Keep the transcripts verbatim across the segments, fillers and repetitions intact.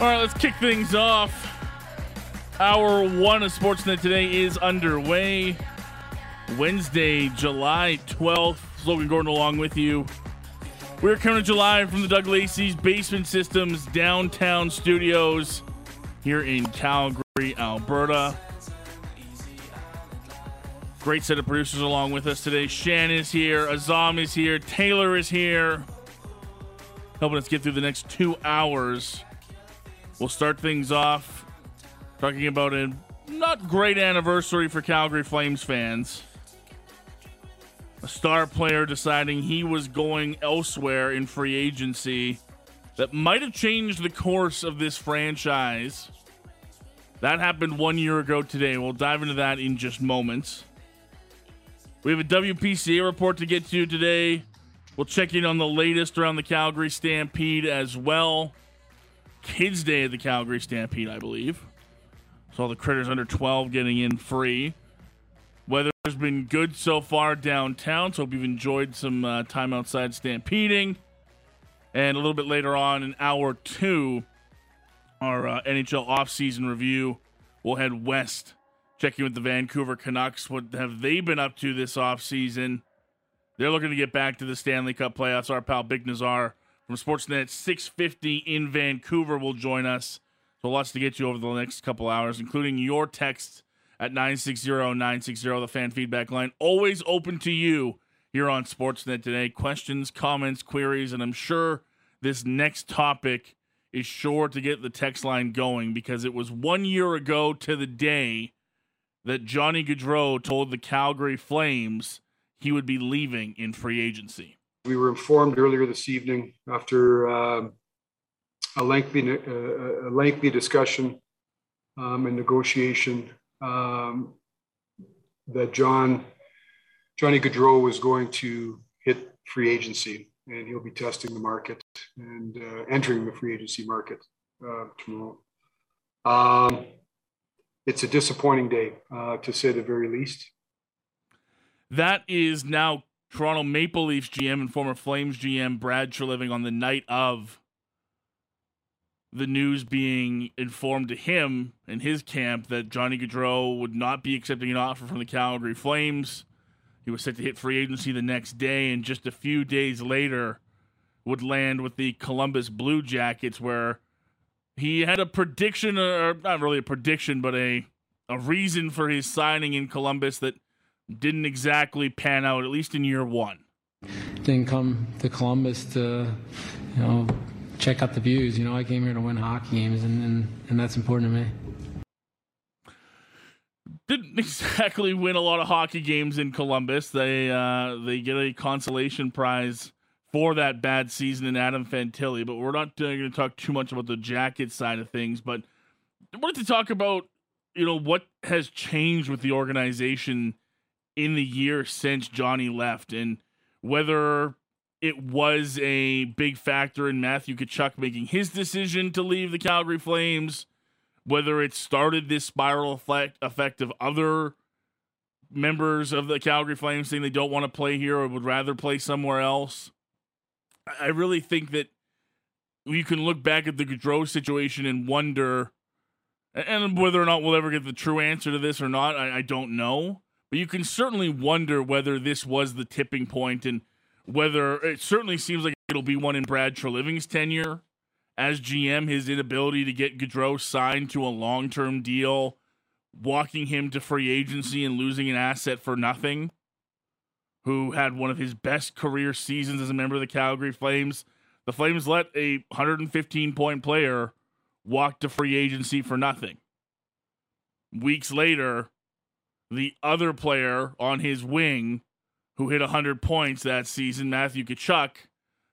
All right, let's kick things off. Hour one of Sportsnet Today is underway. Wednesday, July twelfth. Logan Gordon along with you. We're coming to you live from the Doug Lacey's Basement Systems downtown studios here in Calgary, Alberta. Great set of producers along with us today. Shan is here. Azam is here. Taylor is here. Helping us get through the next two hours. We'll start things off talking about a not great anniversary for Calgary Flames fans. A star player deciding he was going elsewhere in free agency that might have changed the course of this franchise. That happened one year ago today. We'll dive into that in just moments. We have a W P C A report to get to today. We'll check in on the latest around the Calgary Stampede as well. Kids Day at the Calgary Stampede, I believe. So all the critters under twelve getting in free. Weather's been good so far downtown, so hope you've enjoyed some uh, time outside stampeding. And a little bit later on in hour two, our uh, N H L offseason review, we'll head west, checking with the Vancouver Canucks. What have they been up to this offseason? They're looking to get back to the Stanley Cup playoffs. Our pal Big Nazar from Sportsnet six fifty in Vancouver will join us. So lots to get you over the next couple hours, including your text at nine six zero nine six zero, the fan feedback line. Always open to you here on Sportsnet Today. Questions, comments, queries, and I'm sure this next topic is sure to get the text line going because it was one year ago to the day that Johnny Gaudreau told the Calgary Flames he would be leaving in free agency. We were informed earlier this evening after uh, a lengthy uh, a lengthy discussion um, and negotiation um, that John Johnny Gaudreau was going to hit free agency, and he'll be testing the market and uh, entering the free agency market uh, tomorrow. Um, it's a disappointing day, uh, to say the very least. That is now Toronto Maple Leafs G M and former Flames G M Brad Treliving on the night of the news being informed to him and his camp that Johnny Gaudreau would not be accepting an offer from the Calgary Flames. He was set to hit free agency the next day and just a few days later would land with the Columbus Blue Jackets, where he had a prediction, or not really a prediction, but a, a reason for his signing in Columbus that didn't exactly pan out, at least in year one. Didn't come to Columbus to, you know, check out the views. You know, I came here to win hockey games, and and, and that's important to me. Didn't exactly win a lot of hockey games in Columbus. They uh, they get a consolation prize for that bad season in Adam Fantilli, but we're not going to talk too much about the Jackets side of things. But I wanted to talk about, you know, what has changed with the organization in the year since Johnny left, and whether it was a big factor in Matthew Tkachuk making his decision to leave the Calgary Flames, whether it started this spiral effect, effect of other members of the Calgary Flames saying they don't want to play here or would rather play somewhere else. I really think that you can look back at the Gaudreau situation and wonder, and whether or not we'll ever get the true answer to this or not, I, I don't know. But you can certainly wonder whether this was the tipping point, and whether it certainly seems like it'll be one in Brad Treliving's tenure as G M, his inability to get Gaudreau signed to a long-term deal, walking him to free agency and losing an asset for nothing, who had one of his best career seasons as a member of the Calgary Flames. The Flames let a one hundred fifteen point player walk to free agency for nothing. Weeks later, the other player on his wing who hit one hundred points that season, Matthew Tkachuk,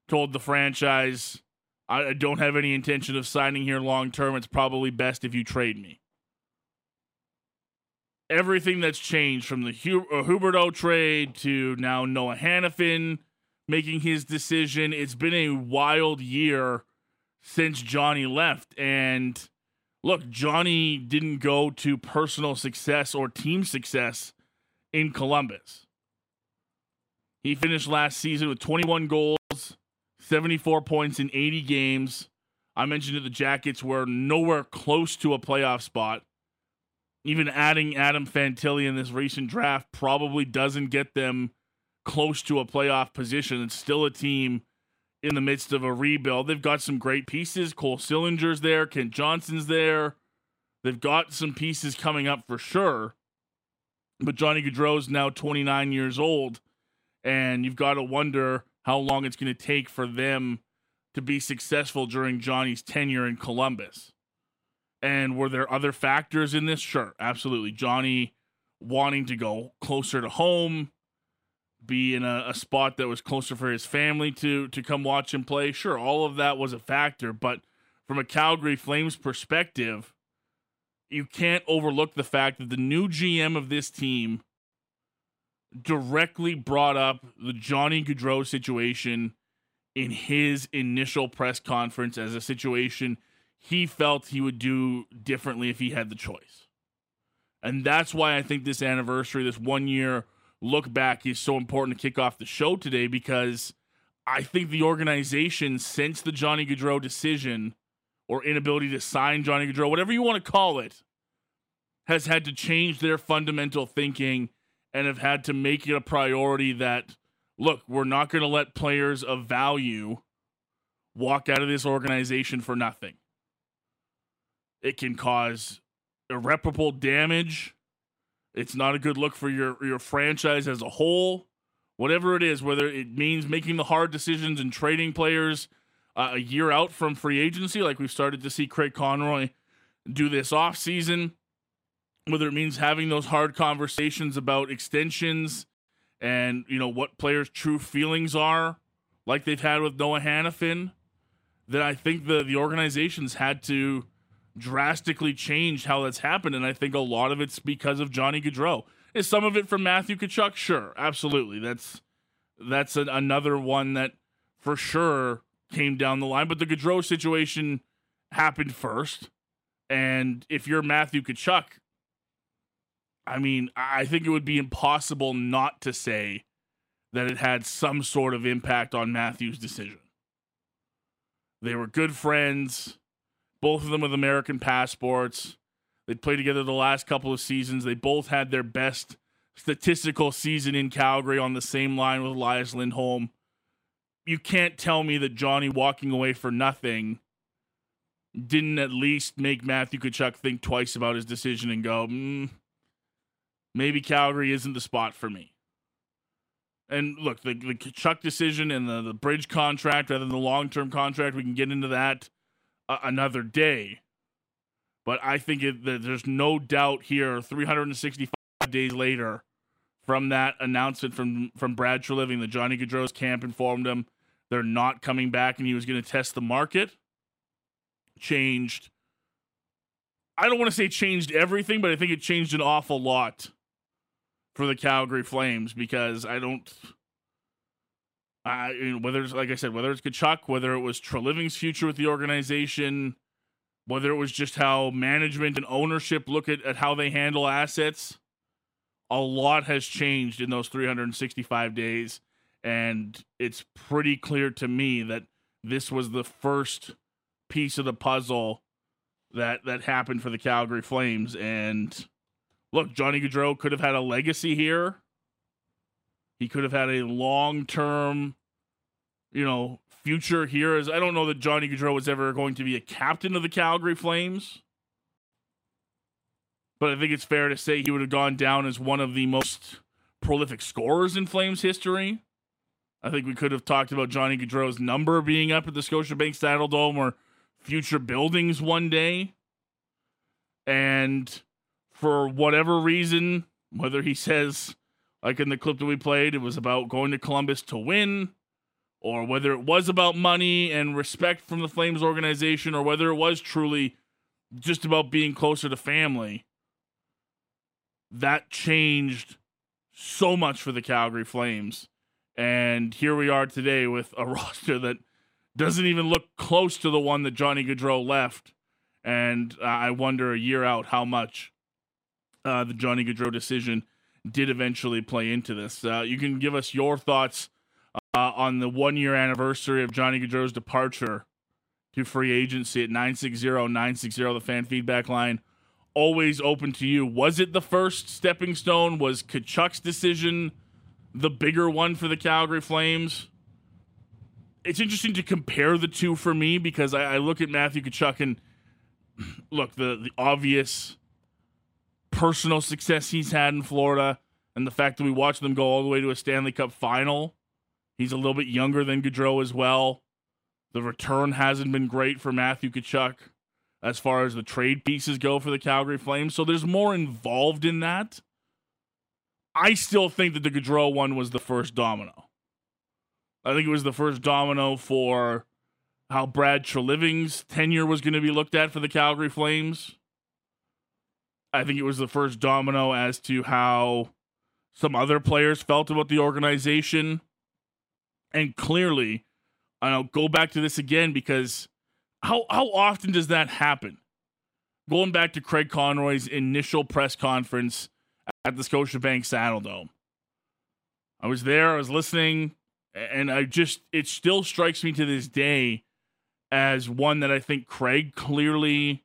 told the franchise, I don't have any intention of signing here long term. It's probably best if you trade me. Everything that's changed from the Hu- uh, Huberdeau trade to now Noah Hanifin making his decision. It's been a wild year since Johnny left. And look, Johnny didn't go to personal success or team success in Columbus. He finished last season with twenty-one goals, seventy-four points in eighty games. I mentioned that the Jackets were nowhere close to a playoff spot. Even adding Adam Fantilli in this recent draft probably doesn't get them close to a playoff position. It's still a team in the midst of a rebuild. They've got some great pieces. Cole Sillinger's there. Kent Johnson's there. They've got some pieces coming up for sure. But Johnny Gaudreau's now twenty-nine years old, and you've got to wonder how long it's going to take for them to be successful during Johnny's tenure in Columbus. And were there other factors in this? Sure, absolutely. Johnny wanting to go closer to home, be in a, a spot that was closer for his family to, to come watch him play. Sure, all of that was a factor. But from a Calgary Flames perspective, you can't overlook the fact that the new G M of this team directly brought up the Johnny Gaudreau situation in his initial press conference as a situation he felt he would do differently if he had the choice. And that's why I think this anniversary, this one year look back, is so important to kick off the show today, because I think the organization, since the Johnny Gaudreau decision or inability to sign Johnny Gaudreau, whatever you want to call it, has had to change their fundamental thinking and have had to make it a priority that, look, we're not going to let players of value walk out of this organization for nothing. It can cause irreparable damage. It's not a good look for your, your franchise as a whole. Whatever it is, whether it means making the hard decisions and trading players uh, a year out from free agency, like we've started to see Craig Conroy do this offseason, whether it means having those hard conversations about extensions and, you know, what players' true feelings are, like they've had with Noah Hanifin, then I think the, the organization's had to drastically changed how that's happened, and I think a lot of it's because of Johnny Gaudreau. Is some of it from Matthew Tkachuk? Sure, absolutely. That's that's an, another one that for sure came down the line, but the Gaudreau situation happened first, and if you're Matthew Tkachuk, I mean, I think it would be impossible not to say that it had some sort of impact on Matthew's decision. They were good friends. Both of them with American passports. They played together the last couple of seasons. They both had their best statistical season in Calgary on the same line with Elias Lindholm. You can't tell me that Johnny walking away for nothing didn't at least make Matthew Tkachuk think twice about his decision and go, mm, maybe Calgary isn't the spot for me. And look, the, the Tkachuk decision and the, the bridge contract rather than the long-term contract, we can get into that another day, but I think it, that there's no doubt here, three hundred sixty-five days later from that announcement from, from Brad Treliving, that Johnny Gaudreau's camp informed him they're not coming back and he was going to test the market, changed. I don't want to say changed everything, but I think it changed an awful lot for the Calgary Flames, because I don't... I, whether it's, like I said, whether it's Tkachuk, whether it was Treliving's future with the organization, whether it was just how management and ownership look at, at how they handle assets, a lot has changed in those three hundred sixty-five days. And it's pretty clear to me that this was the first piece of the puzzle that, that happened for the Calgary Flames. And look, Johnny Gaudreau could have had a legacy here. He could have had a long-term, you know, future here. As I don't know that Johnny Gaudreau was ever going to be a captain of the Calgary Flames, but I think it's fair to say he would have gone down as one of the most prolific scorers in Flames history. I think we could have talked about Johnny Gaudreau's number being up at the Scotiabank Saddledome or future buildings one day. And for whatever reason, Whether he says, like in the clip that we played, it was about going to Columbus to win, or whether it was about money and respect from the Flames organization, or whether it was truly just about being closer to family, that changed so much for the Calgary Flames. And here we are today with a roster that doesn't even look close to the one that Johnny Gaudreau left. And uh, I wonder a year out how much uh, the Johnny Gaudreau decision did eventually play into this. Uh, you can give us your thoughts uh, on the one-year anniversary of Johnny Gaudreau's departure to free agency at nine six zero nine six zero, the fan feedback line. Always open to you. Was it the first stepping stone? Was Tkachuk's decision the bigger one for the Calgary Flames? It's interesting to compare the two for me, because I, I look at Matthew Tkachuk and look, the, the obvious personal success he's had in Florida and the fact that we watched them go all the way to a Stanley Cup final. He's a little bit younger than Gaudreau as well. The return hasn't been great for Matthew Tkachuk as far as the trade pieces go for the Calgary Flames. So there's more involved in that. I still think that the Gaudreau one was the first domino. I think it was the first domino for how Brad Treliving's tenure was going to be looked at for the Calgary Flames. I think it was the first domino as to how some other players felt about the organization. And clearly, I'll go back to this again, because how how often does that happen? Going back to Craig Conroy's initial press conference at the Scotiabank Saddledome. I was there, I was listening, and I just, it still strikes me to this day as one that I think Craig clearly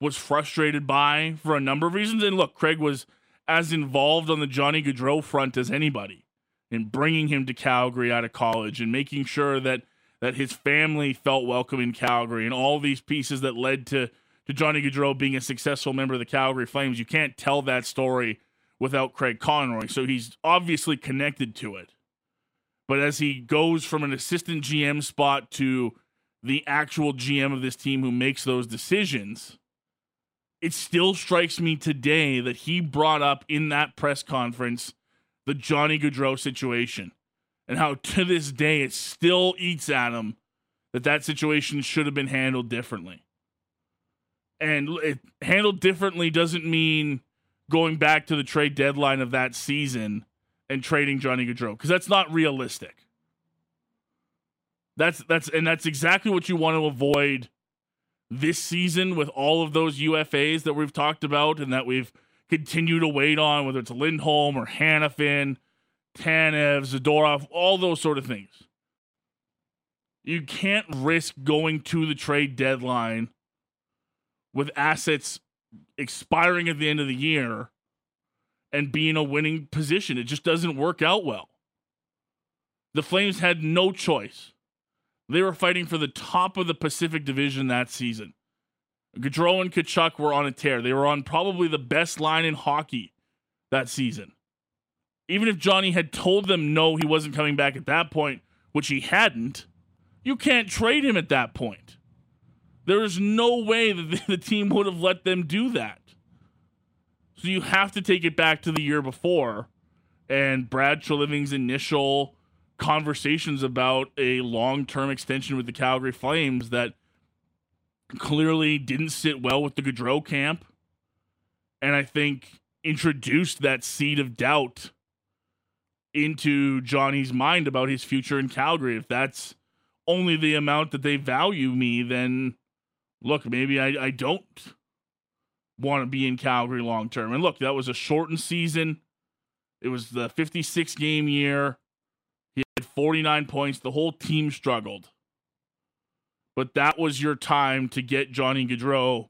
was frustrated by for a number of reasons. And look, Craig was as involved on the Johnny Gaudreau front as anybody in bringing him to Calgary out of college and making sure that that his family felt welcome in Calgary and all these pieces that led to, to Johnny Gaudreau being a successful member of the Calgary Flames. You can't tell that story without Craig Conroy, so he's obviously connected to it. But as he goes from an assistant G M spot to the actual G M of this team who makes those decisions, it still strikes me today that he brought up in that press conference the Johnny Gaudreau situation, and how to this day it still eats at him that that situation should have been handled differently. And it, handled differently doesn't mean going back to the trade deadline of that season and trading Johnny Gaudreau, because that's not realistic. That's that's and that's exactly what you want to avoid this season with all of those U F As that we've talked about and that we've continued to wait on, whether it's Lindholm or Hanifin, Tanev, Zadorov, all those sort of things. You can't risk going to the trade deadline with assets expiring at the end of the year and be in a winning position. It just doesn't work out well. The Flames had no choice. They were fighting for the top of the Pacific Division that season. Gaudreau and Tkachuk were on a tear. They were on probably the best line in hockey that season. Even if Johnny had told them no, he wasn't coming back at that point, which he hadn't, you can't trade him at that point. There is no way that the team would have let them do that. So you have to take it back to the year before and Brad Treliving's initial conversations about a long-term extension with the Calgary Flames that clearly didn't sit well with the Gaudreau camp, and I think introduced that seed of doubt into Johnny's mind about his future in Calgary. If that's only the amount that they value me, then look, maybe I, I don't want to be in Calgary long term. And look, that was a shortened season. It was the fifty-six game year. He had forty-nine points. The whole team struggled. But that was your time to get Johnny Gaudreau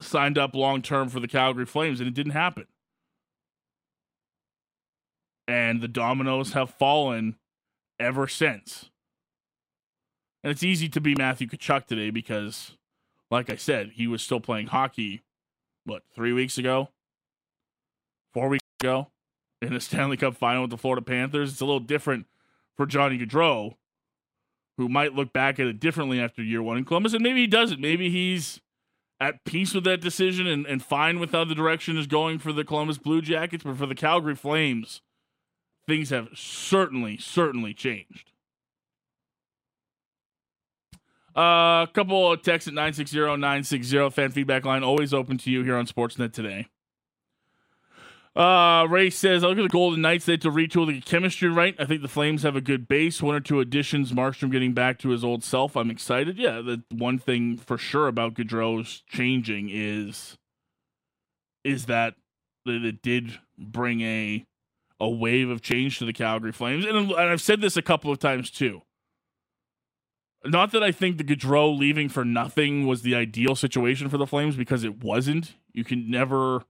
signed up long term for the Calgary Flames, and it didn't happen. And the dominoes have fallen ever since. And it's easy to be Matthew Tkachuk today because, like I said, he was still playing hockey, what, three weeks ago? Four weeks ago? In a Stanley Cup final with the Florida Panthers. It's a little different for Johnny Gaudreau, who might look back at it differently after year one in Columbus, and maybe he doesn't. Maybe he's at peace with that decision and, and fine with how the direction is going for the Columbus Blue Jackets, but for the Calgary Flames, things have certainly, certainly changed. A uh, couple of texts at nine six zero nine six zero. Fan feedback line always open to you here on Sportsnet Today. Uh, Ray says, I look at the Golden Knights. They had to retool the chemistry right. I think the Flames have a good base. One or two additions. Markstrom getting back to his old self. I'm excited. Yeah, the one thing for sure about Gaudreau's changing is, is that it did bring a a wave of change to the Calgary Flames. And, and I've said this a couple of times too. Not that I think the Gaudreau leaving for nothing was the ideal situation for the Flames, because it wasn't. You can never...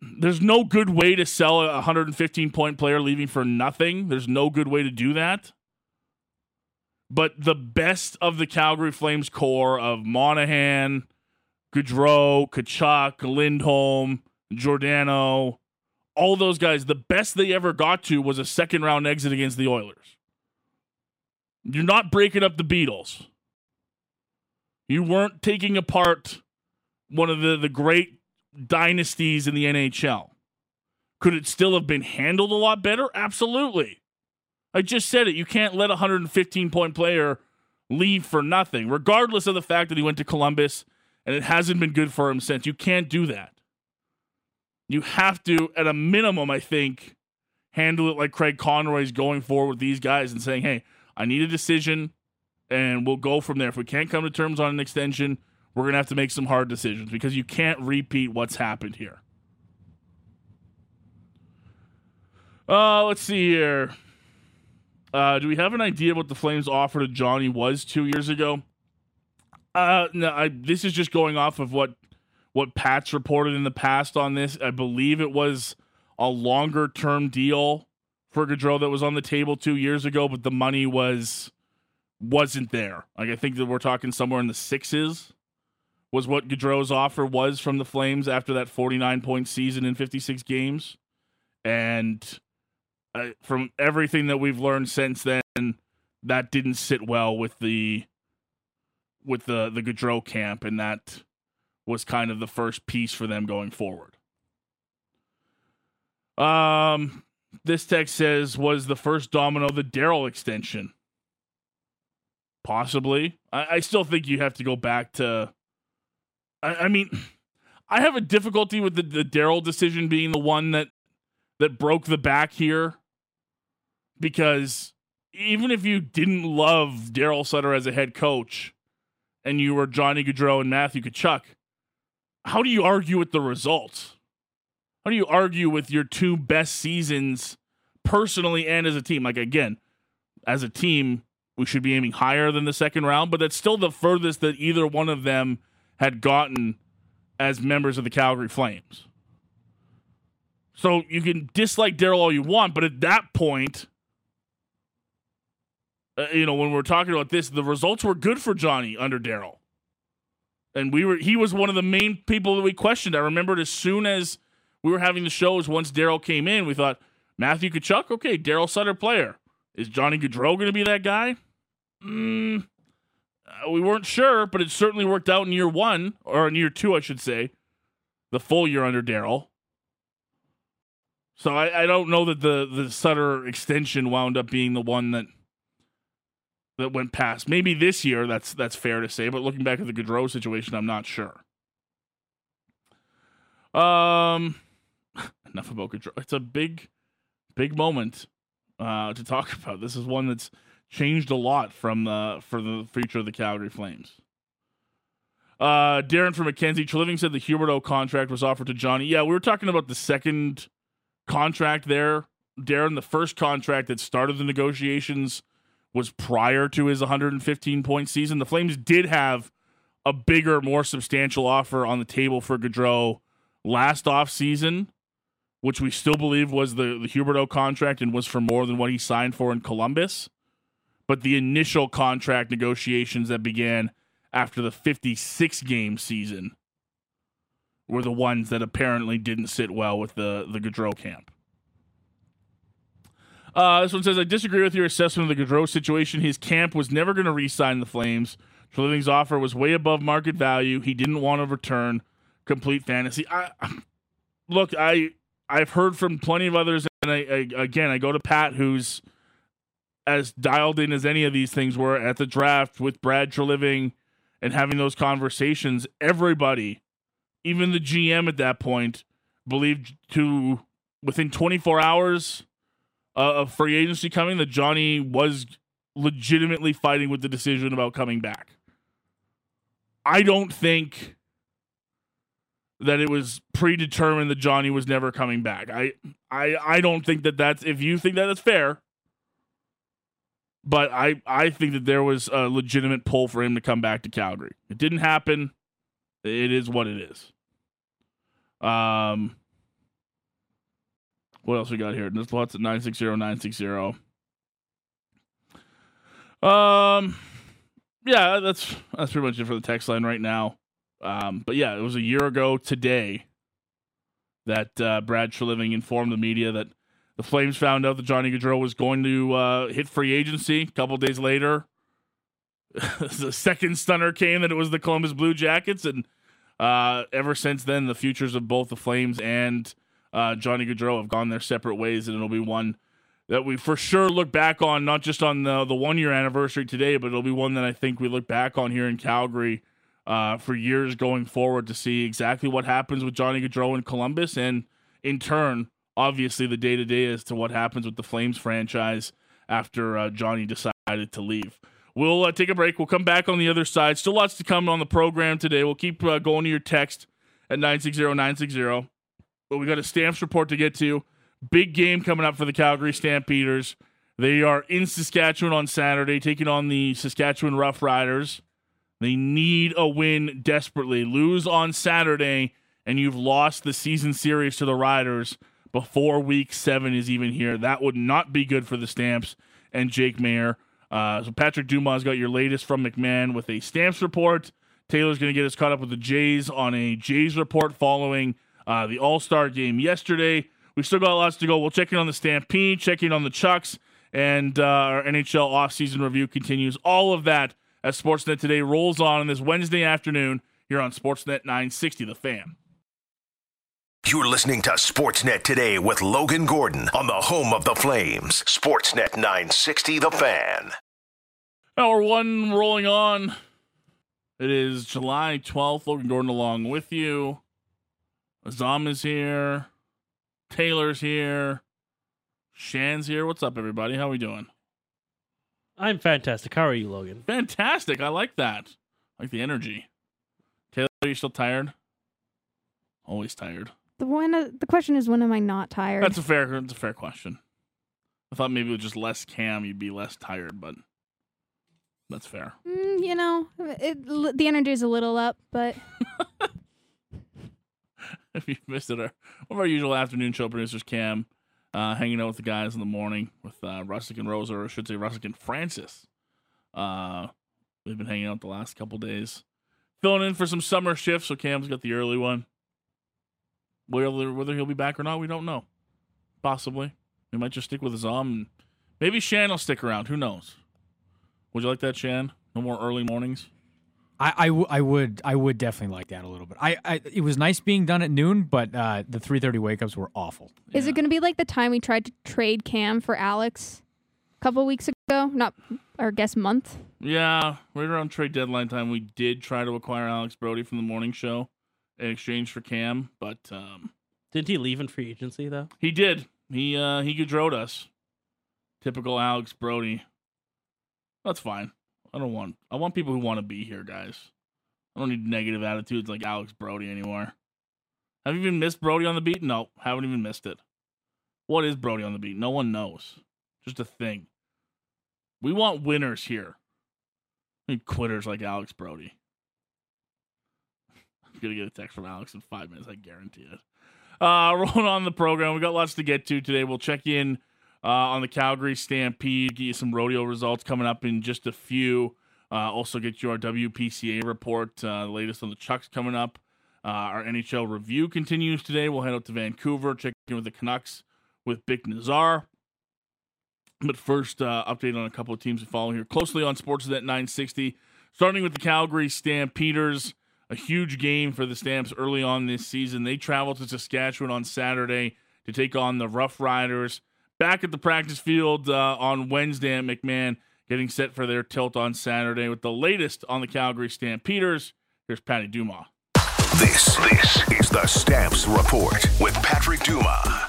There's no good way to sell a one hundred fifteen point player leaving for nothing. There's no good way to do that. But the best of the Calgary Flames core of Monahan, Gaudreau, Tkachuk, Lindholm, Giordano, all those guys, the best they ever got to was a second round exit against the Oilers. You're not breaking up the Beatles. You weren't taking apart one of the, the great dynasties in the N H L. Could it still have been handled a lot better? Absolutely. I just said it. You can't let a one hundred fifteen point player leave for nothing, regardless of the fact that he went to Columbus and it hasn't been good for him since. You can't do that. You have to, at a minimum, I think, handle it like Craig Conroy is going forward with these guys and saying, hey, I need a decision, and we'll go from there. If we can't come to terms on an extension, we're going to have to make some hard decisions, because you can't repeat what's happened here. Uh, let's see here. Uh, do we have an idea what the Flames offer to Johnny was two years ago? Uh, no, I, this is just going off of what, what Pat's reported in the past on this. I believe it was a longer-term deal for Gaudreau that was on the table two years ago, but the money was wasn't there. Like, I think that we're talking somewhere in the sixes was what Gaudreau's offer was from the Flames after that forty-nine point season in fifty-six games. And uh, from everything that we've learned since then, that didn't sit well with the with the the Gaudreau camp, and that was kind of the first piece for them going forward. Um. This text says, was the first domino the Darryl extension? Possibly. I, I still think you have to go back to... I, I mean, I have a difficulty with the, the Darryl decision being the one that, that broke the back here. Because even if you didn't love Darryl Sutter as a head coach, and you were Johnny Gaudreau and Matthew Tkachuk, how do you argue with the results? How do you argue with your two best seasons personally and as a team? Like, again, as a team, we should be aiming higher than the second round, but that's still the furthest that either one of them had gotten as members of the Calgary Flames. So you can dislike Darryl all you want, but at that point, uh, you know, when we're talking about this, the results were good for Johnny under Darryl. And we were he was one of the main people that we questioned. I remembered as soon as we were having the shows once Darryl came in, we thought, Matthew Tkachuk, okay, Darryl Sutter player. Is Johnny Gaudreau going to be that guy? Mm, we weren't sure, but it certainly worked out in year one, or in year two, I should say, the full year under Darryl. So I, I don't know that the, the Sutter extension wound up being the one that that went past. Maybe this year, that's that's fair to say, but looking back at the Gaudreau situation, I'm not sure. Um... Enough about Gaudreau. It's a big, big moment uh, to talk about. This is one that's changed a lot from the for the future of the Calgary Flames. Uh, Darren from Mackenzie, Treliving said the Huberdeau contract was offered to Johnny. Yeah, we were talking about the second contract there, Darren. The first contract that started the negotiations was prior to his one hundred fifteen point season. The Flames did have a bigger, more substantial offer on the table for Gaudreau last offseason, which we still believe was the, the Huberdeau contract and was for more than what he signed for in Columbus. But the initial contract negotiations that began after the fifty-six game season were the ones that apparently didn't sit well with the, the Gaudreau camp. Uh, this one says, I disagree with your assessment of the Gaudreau situation. His camp was never going to re-sign the Flames. Treliving's offer was way above market value. He didn't want to return. Complete fantasy. I, look, I, I've heard from plenty of others, and I, I again, I go to Pat, who's as dialed in as any of these things were at the draft with Brad Treliving and having those conversations. Everybody, even the G M at that point, believed to within twenty-four hours uh, of free agency coming that Johnny was legitimately fighting with the decision about coming back. I don't think that it was predetermined that Johnny was never coming back. I, I, I don't think that that's, if you think that that's fair, but I, I think that there was a legitimate pull for him to come back to Calgary. It didn't happen. It is what it is. Um, what else we got here? There's lots of nine six zero, nine six zero. Um, yeah, that's, that's pretty much it for the text line right now. Um, but yeah, it was a year ago today that uh, Brad Treliving informed the media that the Flames found out that Johnny Gaudreau was going to uh, hit free agency. A couple days later, the second stunner came that it was the Columbus Blue Jackets, and uh, ever since then, the futures of both the Flames and uh, Johnny Gaudreau have gone their separate ways, and it'll be one that we for sure look back on, not just on the, the one-year anniversary today, but it'll be one that I think we look back on here in Calgary Uh, for years going forward to see exactly what happens with Johnny Gaudreau in Columbus, and in turn, obviously, the day-to-day as to what happens with the Flames franchise after uh, Johnny decided to leave. We'll uh, take a break. We'll come back on the other side. Still lots to come on the program today. We'll keep uh, going to your text at nine six zero, nine six zero. But we got a Stamps report to get to. Big game coming up for the Calgary Stampeders. They are in Saskatchewan on Saturday, taking on the Saskatchewan Rough Riders. They need a win desperately. Lose on Saturday, and you've lost the season series to the Riders before week seven is even here. That would not be good for the Stamps and Jake Mayer. Uh, so Patrick Dumas got your latest from McMahon with a Stamps report. Taylor's going to get us caught up with the Jays on a Jays report following uh, the All-Star game yesterday. We've still got lots to go. We'll check in on the Stampede, check in on the Chucks, and uh, our N H L offseason review continues. All of that as Sportsnet Today rolls on on this Wednesday afternoon here on Sportsnet nine sixty, The Fan. You're listening to Sportsnet Today with Logan Gordon on the home of the Flames. Sportsnet nine sixty, The Fan. Hour one rolling on. It is July twelfth. Logan Gordon along with you. Azam is here. Taylor's here. Shan's here. What's up, everybody? How we doing? I'm fantastic. How are you, Logan? Fantastic. I like that. I like the energy. Taylor, are you still tired? Always tired. The one. Uh, the question is, when am I not tired? That's a fair. That's a fair question. I thought maybe with just less Cam, you'd be less tired, but that's fair. Mm, you know, it, the energy is a little up, but if you missed it, our one of our usual afternoon show producers, Cam. Uh, hanging out with the guys in the morning with uh, Russick and Rosa, or I should say Russick and Francis. Uh, they've been hanging out the last couple days. Filling in for some summer shifts, so Cam's got the early one. Whether, whether he'll be back or not, we don't know. Possibly. We might just stick with his arm. Maybe Shan will stick around. Who knows? Would you like that, Shan? No more early mornings? I, I, w- I would I would definitely like that a little bit. I, I It was nice being done at noon, but uh, the three thirty wake-ups were awful. Yeah. Is it going to be like the time we tried to trade Cam for Alex a couple weeks ago? Not, or I guess, month? Yeah, right around trade deadline time, we did try to acquire Alex Brody from the morning show in exchange for Cam, but... Um, didn't he leave in free agency, though? He did. He, uh, he Gaudreau'd us. Typical Alex Brody. That's fine. I don't want, I want people who want to be here, guys. I don't need negative attitudes like Alex Brody anymore. Have you even missed Brody on the beat? No, haven't even missed it. What is Brody on the beat? No one knows. Just a thing. We want winners here. We need quitters like Alex Brody. I'm going to get a text from Alex in five minutes. I guarantee it. Uh, rolling on the program. We got lots to get to today. We'll check in Uh, on the Calgary Stampede, get you some rodeo results coming up in just a few. Uh, also get you our W P C A report, uh, the latest on the Chucks coming up. Uh, our N H L review continues today. We'll head out to Vancouver, check in with the Canucks with Bic Nazar. But first, uh, update on a couple of teams we follow here closely on Sportsnet nine sixty. Starting with the Calgary Stampeders, a huge game for the Stamps early on this season. They travel to Saskatchewan on Saturday to take on the Rough Riders. Back at the practice field uh, on Wednesday at McMahon, getting set for their tilt on Saturday with the latest on the Calgary Stampeders. Here's Patty Dumas. This, this is the Stamps Report with Patrick Dumas.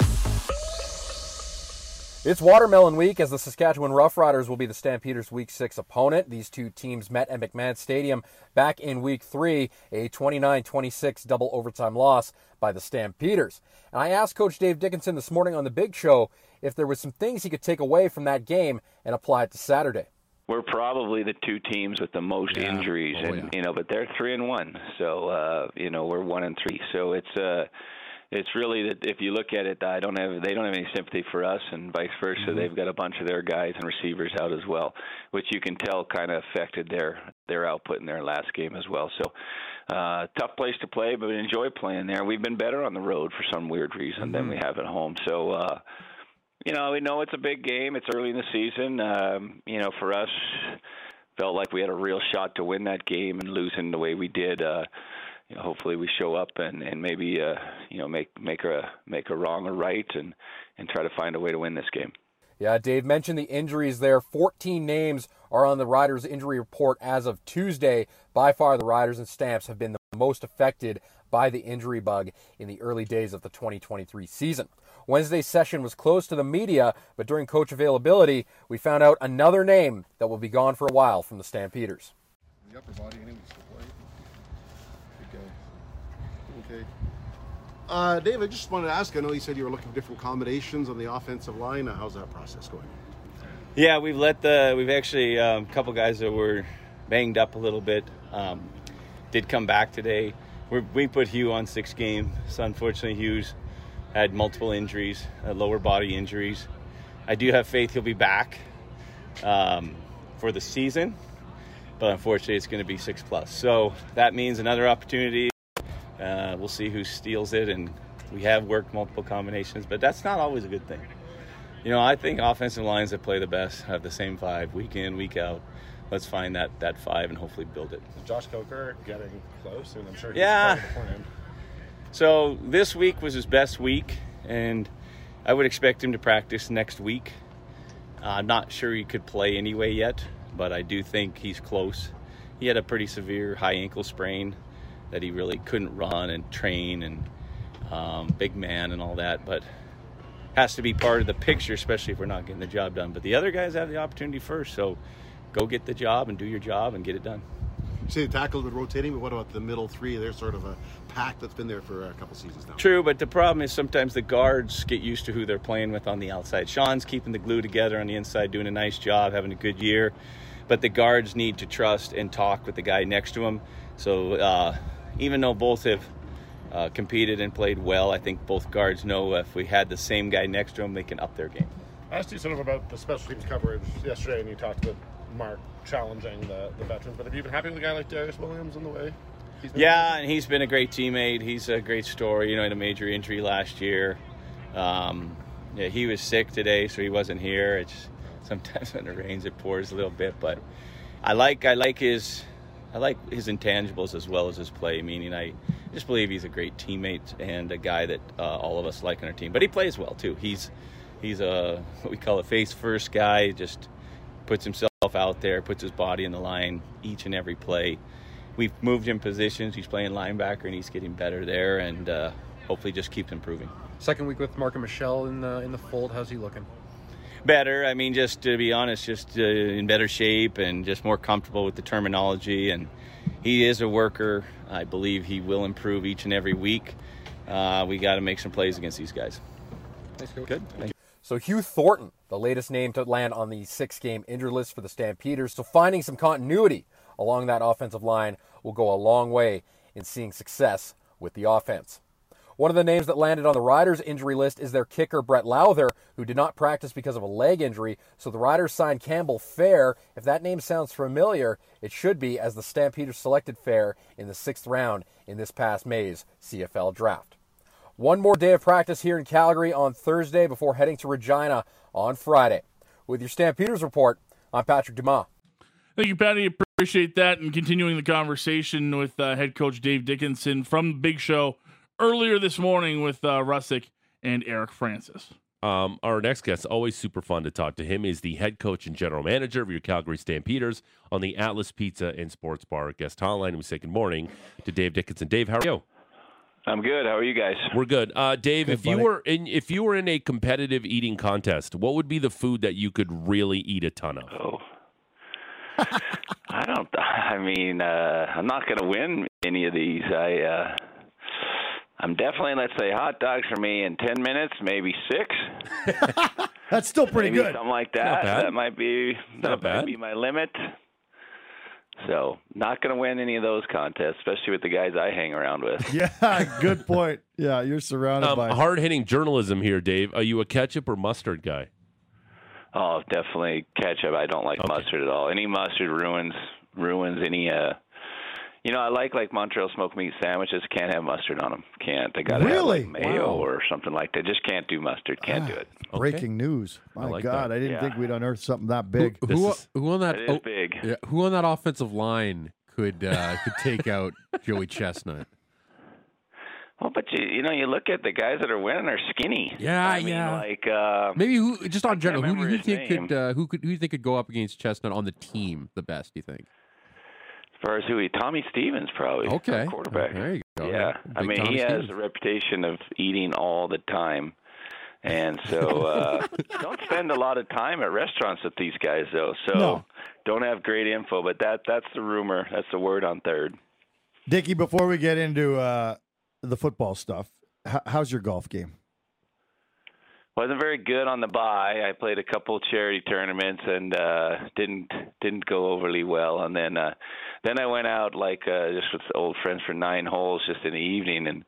It's Watermelon Week as the Saskatchewan Rough Riders will be the Stampeders' Week six opponent. These two teams met at McMahon Stadium back in Week three, a twenty-nine twenty-six double overtime loss by the Stampeders. And I asked Coach Dave Dickinson this morning on The Big Show if there was some things he could take away from that game and apply it to Saturday. We're probably the two teams with the most yeah. injuries, oh, and yeah. you know, but they're three and one. So uh, you know, we're one and three. So it's uh, it's really that if you look at it, I don't have they don't have any sympathy for us, and vice versa. Mm-hmm. They've got a bunch of their guys and receivers out as well, which you can tell kind of affected their their output in their last game as well. So. Uh, tough place to play, but enjoy playing there. We've been better on the road for some weird reason than we have at home. So, uh, you know, we know it's a big game. It's early in the season. Um, you know, for us, felt like we had a real shot to win that game, and losing the way we did, uh, you know, hopefully we show up and, and maybe, uh, you know, make, make, a, make a wrong a right and, and try to find a way to win this game. Yeah, Dave mentioned the injuries there. fourteen names are on the Riders' injury report as of Tuesday. By far, the Riders and Stamps have been the most affected by the injury bug in the early days of the twenty twenty-three season. Wednesday's session was closed to the media, but during coach availability, we found out another name that will be gone for a while from the Stampeders. The upper body, anyways. Okay. Okay. Uh, Dave, I just wanted to ask, I know you said you were looking for different combinations on the offensive line. How's that process going? Yeah, we've let the, we've actually, um, a couple guys that were banged up a little bit um, did come back today. We're, we put Hugh on six game, so unfortunately Hugh's had multiple injuries, uh, lower body injuries. I do have faith he'll be back um, for the season, but unfortunately it's going to be six plus. So that means another opportunity. Uh, we'll see who steals it, and we have worked multiple combinations, but that's not always a good thing. You know, I think offensive lines that play the best have the same five, week in, week out. Let's find that, that five and hopefully build it. Is Josh Coker getting close? And I'm sure he's yeah. Part of the so this week was his best week, and I would expect him to practice next week. Uh, I'm not sure he could play anyway yet, but I do think he's close. He had a pretty severe high ankle sprain that he really couldn't run and train and um, big man and all that, but has to be part of the picture, especially if we're not getting the job done. But the other guys have the opportunity first, so go get the job and do your job and get it done. You say the tackles been rotating, but what about the middle three? They're sort of a pack that's been there for a couple seasons now. True, but the problem is sometimes the guards get used to who they're playing with on the outside. Sean's keeping the glue together on the inside, doing a nice job, having a good year, but the guards need to trust and talk with the guy next to him. So uh, even though both have uh, competed and played well, I think both guards know if we had the same guy next to them, they can up their game. I asked you sort of about the special teams coverage yesterday, and you talked about Mark challenging the, the veterans. But have you been happy with a guy like Darius Williams in the way? He's been yeah, happy? And he's been a great teammate. He's a great story. You know, he had a major injury last year. Um, yeah, he was sick today, so he wasn't here. It's sometimes when it rains, it pours a little bit. But I like I like his... I like his intangibles as well as his play, meaning I just believe he's a great teammate and a guy that uh, all of us like on our team. But he plays well, too. He's he's a, what we call a face-first guy. He just puts himself out there, puts his body in the line each and every play. We've moved him positions. He's playing linebacker, and he's getting better there, and uh, hopefully just keeps improving. Second week with Mark and Michelle in the, in the fold. How's he looking? Better. I mean, just to be honest, just uh, in better shape and just more comfortable with the terminology. And he is a worker. I believe he will improve each and every week. Uh, we got to make some plays against these guys. Thanks, Coach. Good. Thank you. So Hugh Thornton, the latest name to land on the six-game injured list for the Stampeders. So finding some continuity along that offensive line will go a long way in seeing success with the offense. One of the names that landed on the Riders' injury list is their kicker, Brett Lowther, who did not practice because of a leg injury, so the Riders signed Campbell Fair. If that name sounds familiar, it should be, as the Stampeders selected Fair in the sixth round in this past May's C F L draft. One more day of practice here in Calgary on Thursday before heading to Regina on Friday. With your Stampeders report, I'm Patrick Dumas. Thank you, Patty. Appreciate that. And continuing the conversation with uh, head coach Dave Dickinson from the Big Show earlier this morning with uh, Russick and Eric Francis. Um, our next guest, always super fun to talk to him, is the head coach and general manager of your Calgary Stampeders on the Atlas Pizza and Sports Bar guest hotline. And we say good morning to Dave Dickinson. Dave, how are you? I'm good. How are you guys? We're good. Uh, Dave, good, if buddy. you were in if you were in a competitive eating contest, what would be the food that you could really eat a ton of? Oh. I don't I mean, uh, I'm not going to win any of these. I uh I'm definitely, let's say, hot dogs for me in ten minutes, maybe six. That's still pretty maybe good. Something like that. That might be that might be my limit. So, not going to win any of those contests, especially with the guys I hang around with. Yeah, good point. Yeah, you're surrounded um, by hard-hitting journalism here, Dave. Are you a ketchup or mustard guy? Oh, definitely ketchup. I don't like okay. mustard at all. Any mustard ruins ruins any. Uh, You know, I like like Montreal smoked meat sandwiches. Can't have mustard on them. Can't. They got to really? have like, mayo wow. or something like that. Just can't do mustard. Can't ah, do it. Okay. Breaking news! My like God, that. I didn't yeah. think we'd unearth something that big. Who, who, is, who on that? That is oh, big. Yeah, who on that offensive line could uh, could take out Joey Chestnut? Well, but you you know you look at the guys that are winning are skinny. Yeah, I mean, yeah. Like uh, maybe who just on general who do you think name. could uh, who could who do you think could go up against Chestnut on the team the best? You think? Or who he? Tommy Stevens, probably. Okay. Quarterback. Oh, there you go. Yeah. Big I mean, Tommy he Stevens. has a reputation of eating all the time. And so uh, don't spend a lot of time at restaurants with these guys, though. So no. don't have great info. But that that's the rumor. That's the word on third. Dickie, before we get into uh, the football stuff, h- how's your golf game? Wasn't very good on the bye. I played a couple charity tournaments and uh, didn't didn't go overly well. And then uh, then I went out like uh, just with old friends for nine holes just in the evening. And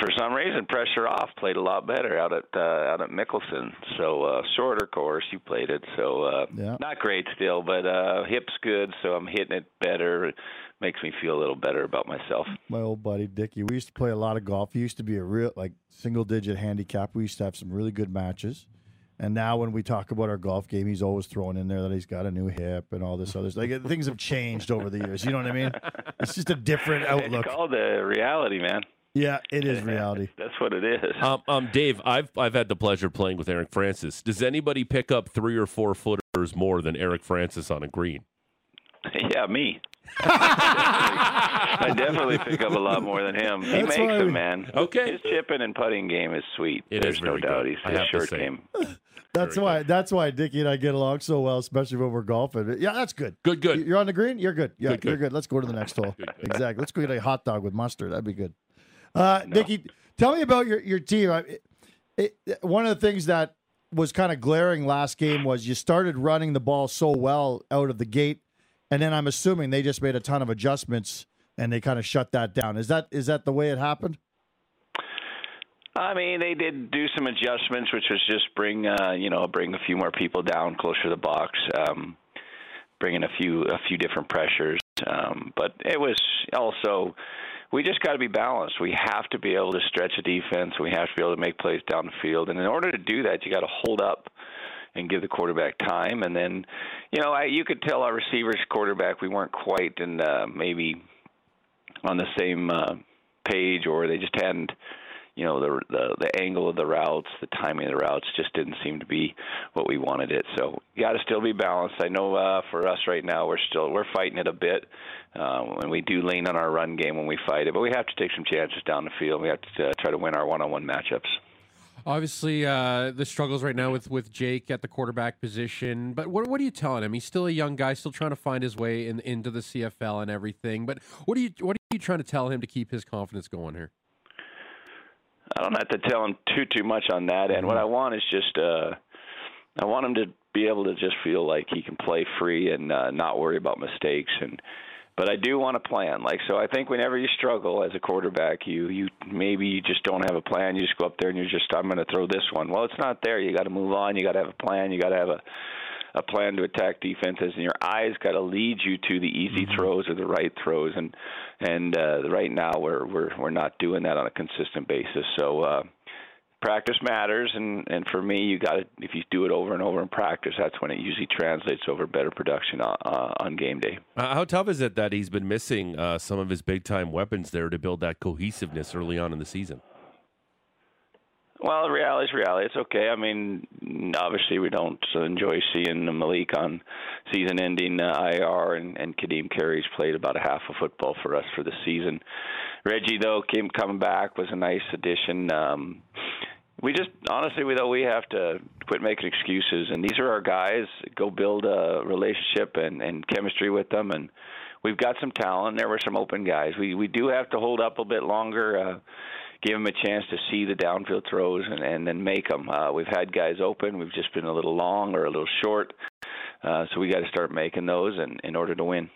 for some reason, pressure off, played a lot better out at uh, out at Mickelson. So uh, shorter course, you played it. So uh, yeah. not great still, but uh, hip's good. So I'm hitting it better. It makes me feel a little better about myself. My old buddy Dickie, we used to play a lot of golf. He used to be a real like single digit handicap. We used to have some really good matches. And now when we talk about our golf game, he's always throwing in there that he's got a new hip and all this other stuff. Like, things have changed over the years. You know what I mean? It's just a different outlook. It's called the reality, man. Yeah, it is reality. That's what it is. Um, um, Dave, I've I've had the pleasure of playing with Eric Francis. Does anybody pick up three or four footers more than Eric Francis on a green? Yeah, me. I definitely pick up a lot more than him. He That's makes why... them, man. Okay. His chipping and putting game is sweet. It There's is no doubt. He's his short game. That's very why good. That's why Dickie and I get along so well, especially when we're golfing. Yeah, that's good. Good, good. You're on the green? You're good. Yeah, good, good. You're good. Let's go to the next hole. Good, good. Exactly. Let's go get a hot dog with mustard. That'd be good. Uh, no. Dickie, tell me about your, your team. I, it, it, one of the things that was kind of glaring last game was you started running the ball so well out of the gate. And then I'm assuming they just made a ton of adjustments and they kind of shut that down. Is that is that the way it happened? I mean, they did do some adjustments, which was just bring uh, you know bring a few more people down closer to the box, um, bring in a few a few different pressures. Um, but it was also we just got to be balanced. We have to be able to stretch a defense. We have to be able to make plays down the field. And in order to do that, you got to hold up and give the quarterback time. And then, you know, I, you could tell our receivers, quarterback, we weren't quite in uh, maybe on the same uh, page, or they just hadn't, you know, the, the the angle of the routes, the timing of the routes just didn't seem to be what we wanted it. So you got to still be balanced. I know uh, for us right now, we're still we're fighting it a bit, uh, and we do lean on our run game when we fight it, but we have to take some chances down the field. We have to uh, try to win our one-on-one matchups. Obviously, uh, the struggles right now with, with Jake at the quarterback position. But what what are you telling him? He's still a young guy, still trying to find his way in, into the C F L and everything. But what are you what are you trying to tell him to keep his confidence going here? I don't have to tell him too too much on that. And what I want is just uh, I want him to be able to just feel like he can play free and uh, not worry about mistakes. And but I do want a plan. Like, so I think whenever you struggle as a quarterback, you, you maybe you just don't have a plan. You just go up there and you're just, I'm going to throw this one. Well, it's not there. You got to move on. You got to have a plan. You got to have a, a plan to attack defenses, and your eyes got to lead you to the easy throws or the right throws. And and uh, right now we're we're we're not doing that on a consistent basis. So uh, practice matters, and, and for me, you got to, if you do it over and over in practice, that's when it usually translates over better production uh, on game day. Uh, how tough is it that he's been missing uh, some of his big-time weapons there to build that cohesiveness early on in the season? Well, reality's reality. It's okay. I mean, obviously, we don't enjoy seeing Malik on season-ending uh, I R, and, and Kadeem Carey's played about a half of football for us for the season. Reggie, though, came coming back, was a nice addition. Um, we just, honestly, we though we have to quit making excuses. And these are our guys. Go build a relationship and, and chemistry with them. And we've got some talent. There were some open guys. We we do have to hold up a bit longer. Uh, Give them a chance to see the downfield throws and, and then make them. Uh, we've had guys open. We've just been a little long or a little short. Uh, so we got to start making those in, in order to win.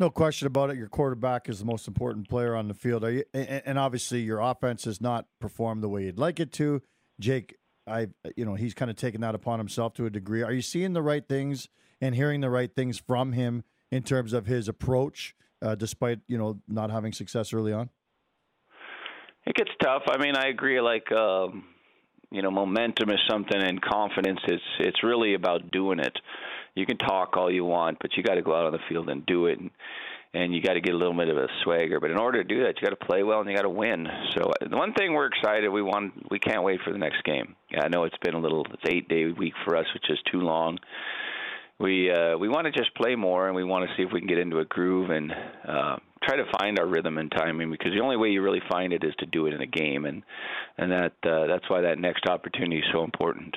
No question about it. Your quarterback is the most important player on the field. Are you, and obviously your offense has not performed the way you'd like it to. Jake, I, you know, he's kind of taken that upon himself to a degree. Are you seeing the right things and hearing the right things from him in terms of his approach, uh, despite, you know, not having success early on? It gets tough. I mean, I agree. Like, um, you know, momentum is something, and confidence, it's it's really about doing it. You can talk all you want, but you got to go out on the field and do it, and, and you got to get a little bit of a swagger. But in order to do that, you got to play well and you got to win. So the one thing we're excited, we want, we can't wait for the next game. Yeah, I know it's been a little, it's eight day week for us, which is too long. We uh, we want to just play more, and we want to see if we can get into a groove and uh, try to find our rhythm and timing, because the only way you really find it is to do it in a game, and and that uh, that's why that next opportunity is so important.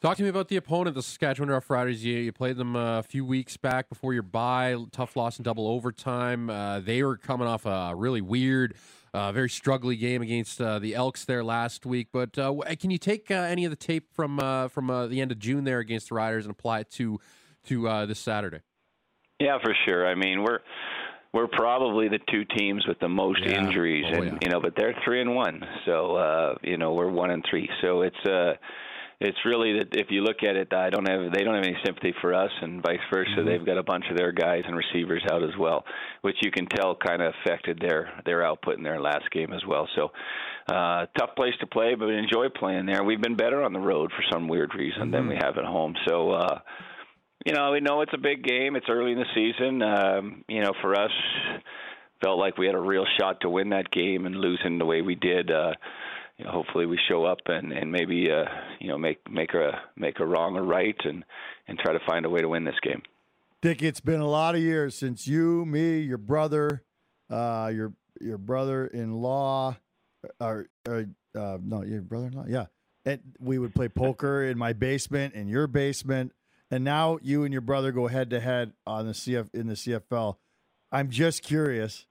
Talk to me about the opponent, the Saskatchewan Rough Riders. You, you played them a few weeks back before your bye. Tough loss in double overtime. Uh, they were coming off a really weird, uh, very struggling game against uh, the Elks there last week. But uh, can you take uh, any of the tape from uh, from uh, the end of June there against the Riders and apply it to to uh, this Saturday? Yeah, for sure. I mean, we're we're probably the two teams with the most yeah. injuries, oh, and yeah. you know, but they're three and one. So uh, you know, we're one and three. So it's uh, It's really that if you look at it, I don't have they don't have any sympathy for us, and vice versa. Mm-hmm. They've got a bunch of their guys and receivers out as well, which you can tell kind of affected their their output in their last game as well. So, uh, tough place to play, but we enjoy playing there. We've been better on the road for some weird reason mm-hmm. than we have at home. So, uh, you know, we know it's a big game. It's early in the season. Um, you know, for us, felt like we had a real shot to win that game, and losing the way we did. Uh, Hopefully we show up and, and maybe uh, you know make make a make a wrong or right and, and try to find a way to win this game. Dick, it's been a lot of years since you, me, your brother, uh, your your brother-in-law, or, or uh, no, your brother-in-law, yeah, and we would play poker in my basement, in your basement, and now you and your brother go head to head on the C F in the C F L. I'm just curious,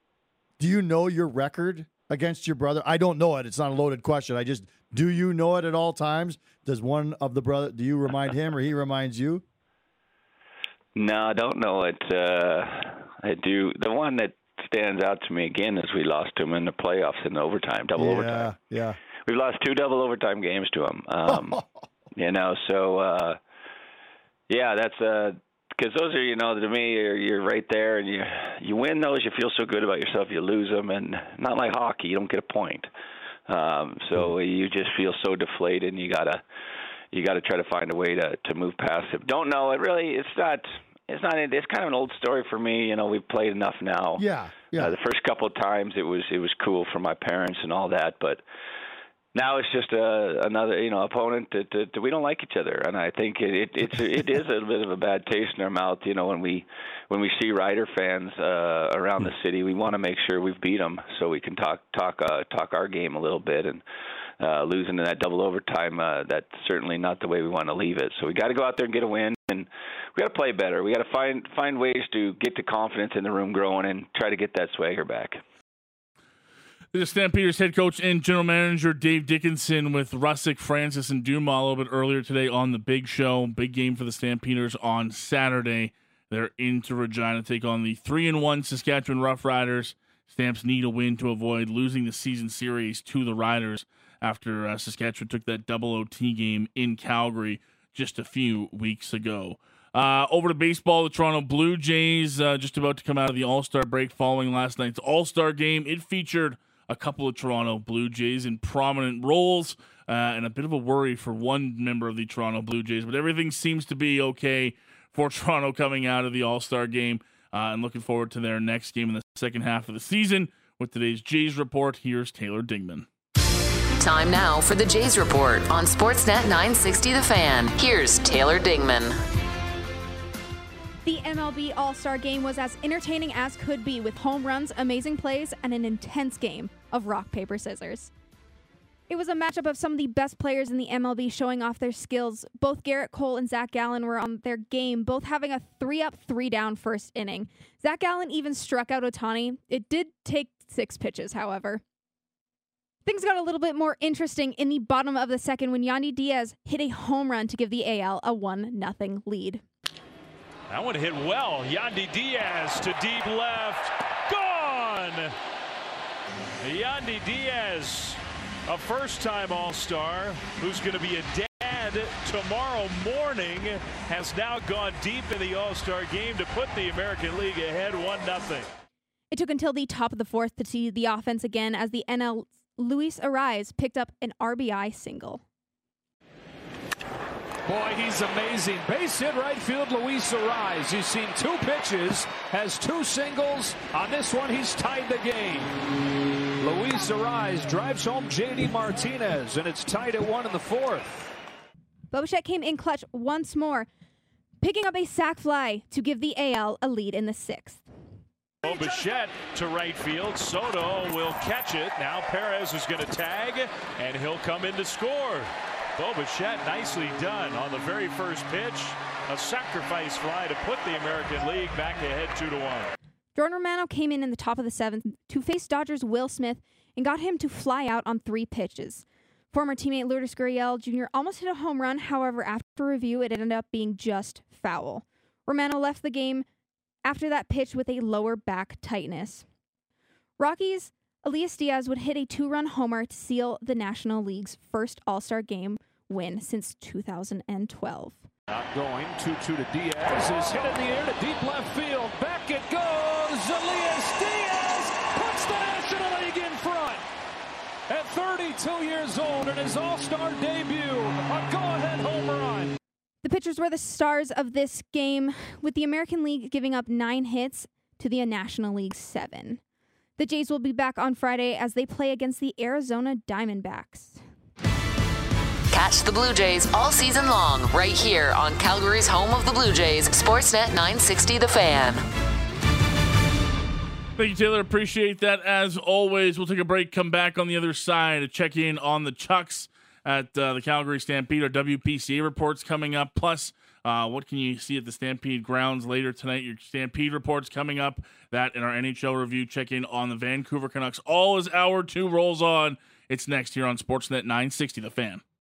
do you know your record against your brother? I don't know it. It's not a loaded question. I just, do you know it at all times? Does one of the brother, do you remind him or he reminds you? No, I don't know it. Uh, I do. The one that stands out to me again is we lost to him in the playoffs in overtime, double yeah, overtime. Yeah. We've lost two double overtime games to him. Um, you know, so uh, yeah, that's a, because those are, you know, to me, you're, you're right there, and you you win those, you feel so good about yourself, you lose them, and not like hockey, you don't get a point. Um, so you just feel so deflated, and you gotta you gotta try to find a way to, to move past it. Don't know it really. It's not. It's not. It's kind of an old story for me. You know, we've played enough now. Yeah. Yeah. Uh, the first couple of times, it was it was cool for my parents and all that, but now it's just uh, another, you know, opponent that, that, that we don't like each other, and I think it, it it's it is a bit of a bad taste in our mouth. You know, when we when we see Rider fans uh, around the city, we want to make sure we've beat them so we can talk talk uh, talk our game a little bit. And uh, losing in that double overtime, uh, that's certainly not the way we want to leave it. So we got to go out there and get a win, and we got to play better. We got to find find ways to get the confidence in the room growing and try to get that swagger back. This is Stampeders head coach and general manager Dave Dickinson with Russick, Francis, and Dumas a little bit earlier today on the Big Show. Big game for the Stampeders on Saturday. They're into Regina to take on the three and one Saskatchewan Rough Riders. Stamps need a win to avoid losing the season series to the Riders after uh, Saskatchewan took that double O T game in Calgary just a few weeks ago. Uh, over to baseball, the Toronto Blue Jays uh, just about to come out of the All-Star break following last night's All-Star game. It featured a couple of Toronto Blue Jays in prominent roles, uh, and a bit of a worry for one member of the Toronto Blue Jays. But everything seems to be okay for Toronto coming out of the All-Star game, uh, and looking forward to their next game in the second half of the season. With today's Jays Report, here's Taylor Dingman. Time now for the Jays Report on Sportsnet nine sixty The Fan. Here's Taylor Dingman. The M L B All-Star Game was as entertaining as could be, with home runs, amazing plays, and an intense game of rock, paper, scissors. It was a matchup of some of the best players in the M L B showing off their skills. Both Garrett Cole and Zach Gallen were on their game, both having a three-up, three-down first inning. Zach Gallen even struck out Ohtani. It did take six pitches, however. Things got a little bit more interesting in the bottom of the second when Yandy Diaz hit a home run to give the A L a one nothing lead. That one hit well. Yandy Diaz to deep left. Gone! Yandy Diaz, a first-time All-Star who's going to be a dad tomorrow morning, has now gone deep in the All-Star game to put the American League ahead one nothing. It took until the top of the fourth to see the offense again as the N L Luis Arraez picked up an R B I single. Boy, he's amazing. Base hit right field, Luis Arraez. He's seen two pitches, has two singles. On this one, he's tied the game. Luis Arraez drives home J D Martinez, and it's tied at one in the fourth. Bichette came in clutch once more, picking up a sac fly to give the A L a lead in the sixth. Bichette to right field. Soto will catch it. Now Perez is going to tag, and he'll come in to score. Bo Bichette, nicely done on the very first pitch. A sacrifice fly to put the American League back ahead two to one. Jordan Romano came in in the top of the seventh to face Dodgers' Will Smith and got him to fly out on three pitches. Former teammate Lourdes Gurriel Junior almost hit a home run. However, after review, it ended up being just foul. Romano left the game after that pitch with a lower back tightness. Rockies' Elias Diaz would hit a two-run homer to seal the National League's first All-Star Game win since two thousand twelve. Not going, two two to Diaz. Is hit in the air to deep left field. Back it goes. Elias Diaz puts the National League in front. At thirty-two years old, in his All-Star debut, a go-ahead home run. The pitchers were the stars of this game, with the American League giving up nine hits to the National League's seven. The Jays will be back on Friday as they play against the Arizona Diamondbacks. Catch the Blue Jays all season long right here on Calgary's home of the Blue Jays, Sportsnet nine sixty The Fan. Thank you, Taylor. Appreciate that as always. We'll take a break, come back on the other side to check in on the Chucks at uh, the Calgary Stampede. Our W P C A report's coming up. Plus, uh, what can you see at the Stampede grounds later tonight? Your Stampede report's coming up. That and our N H L review check-in on the Vancouver Canucks. All as Hour two rolls on. It's next here on Sportsnet nine sixty The Fan.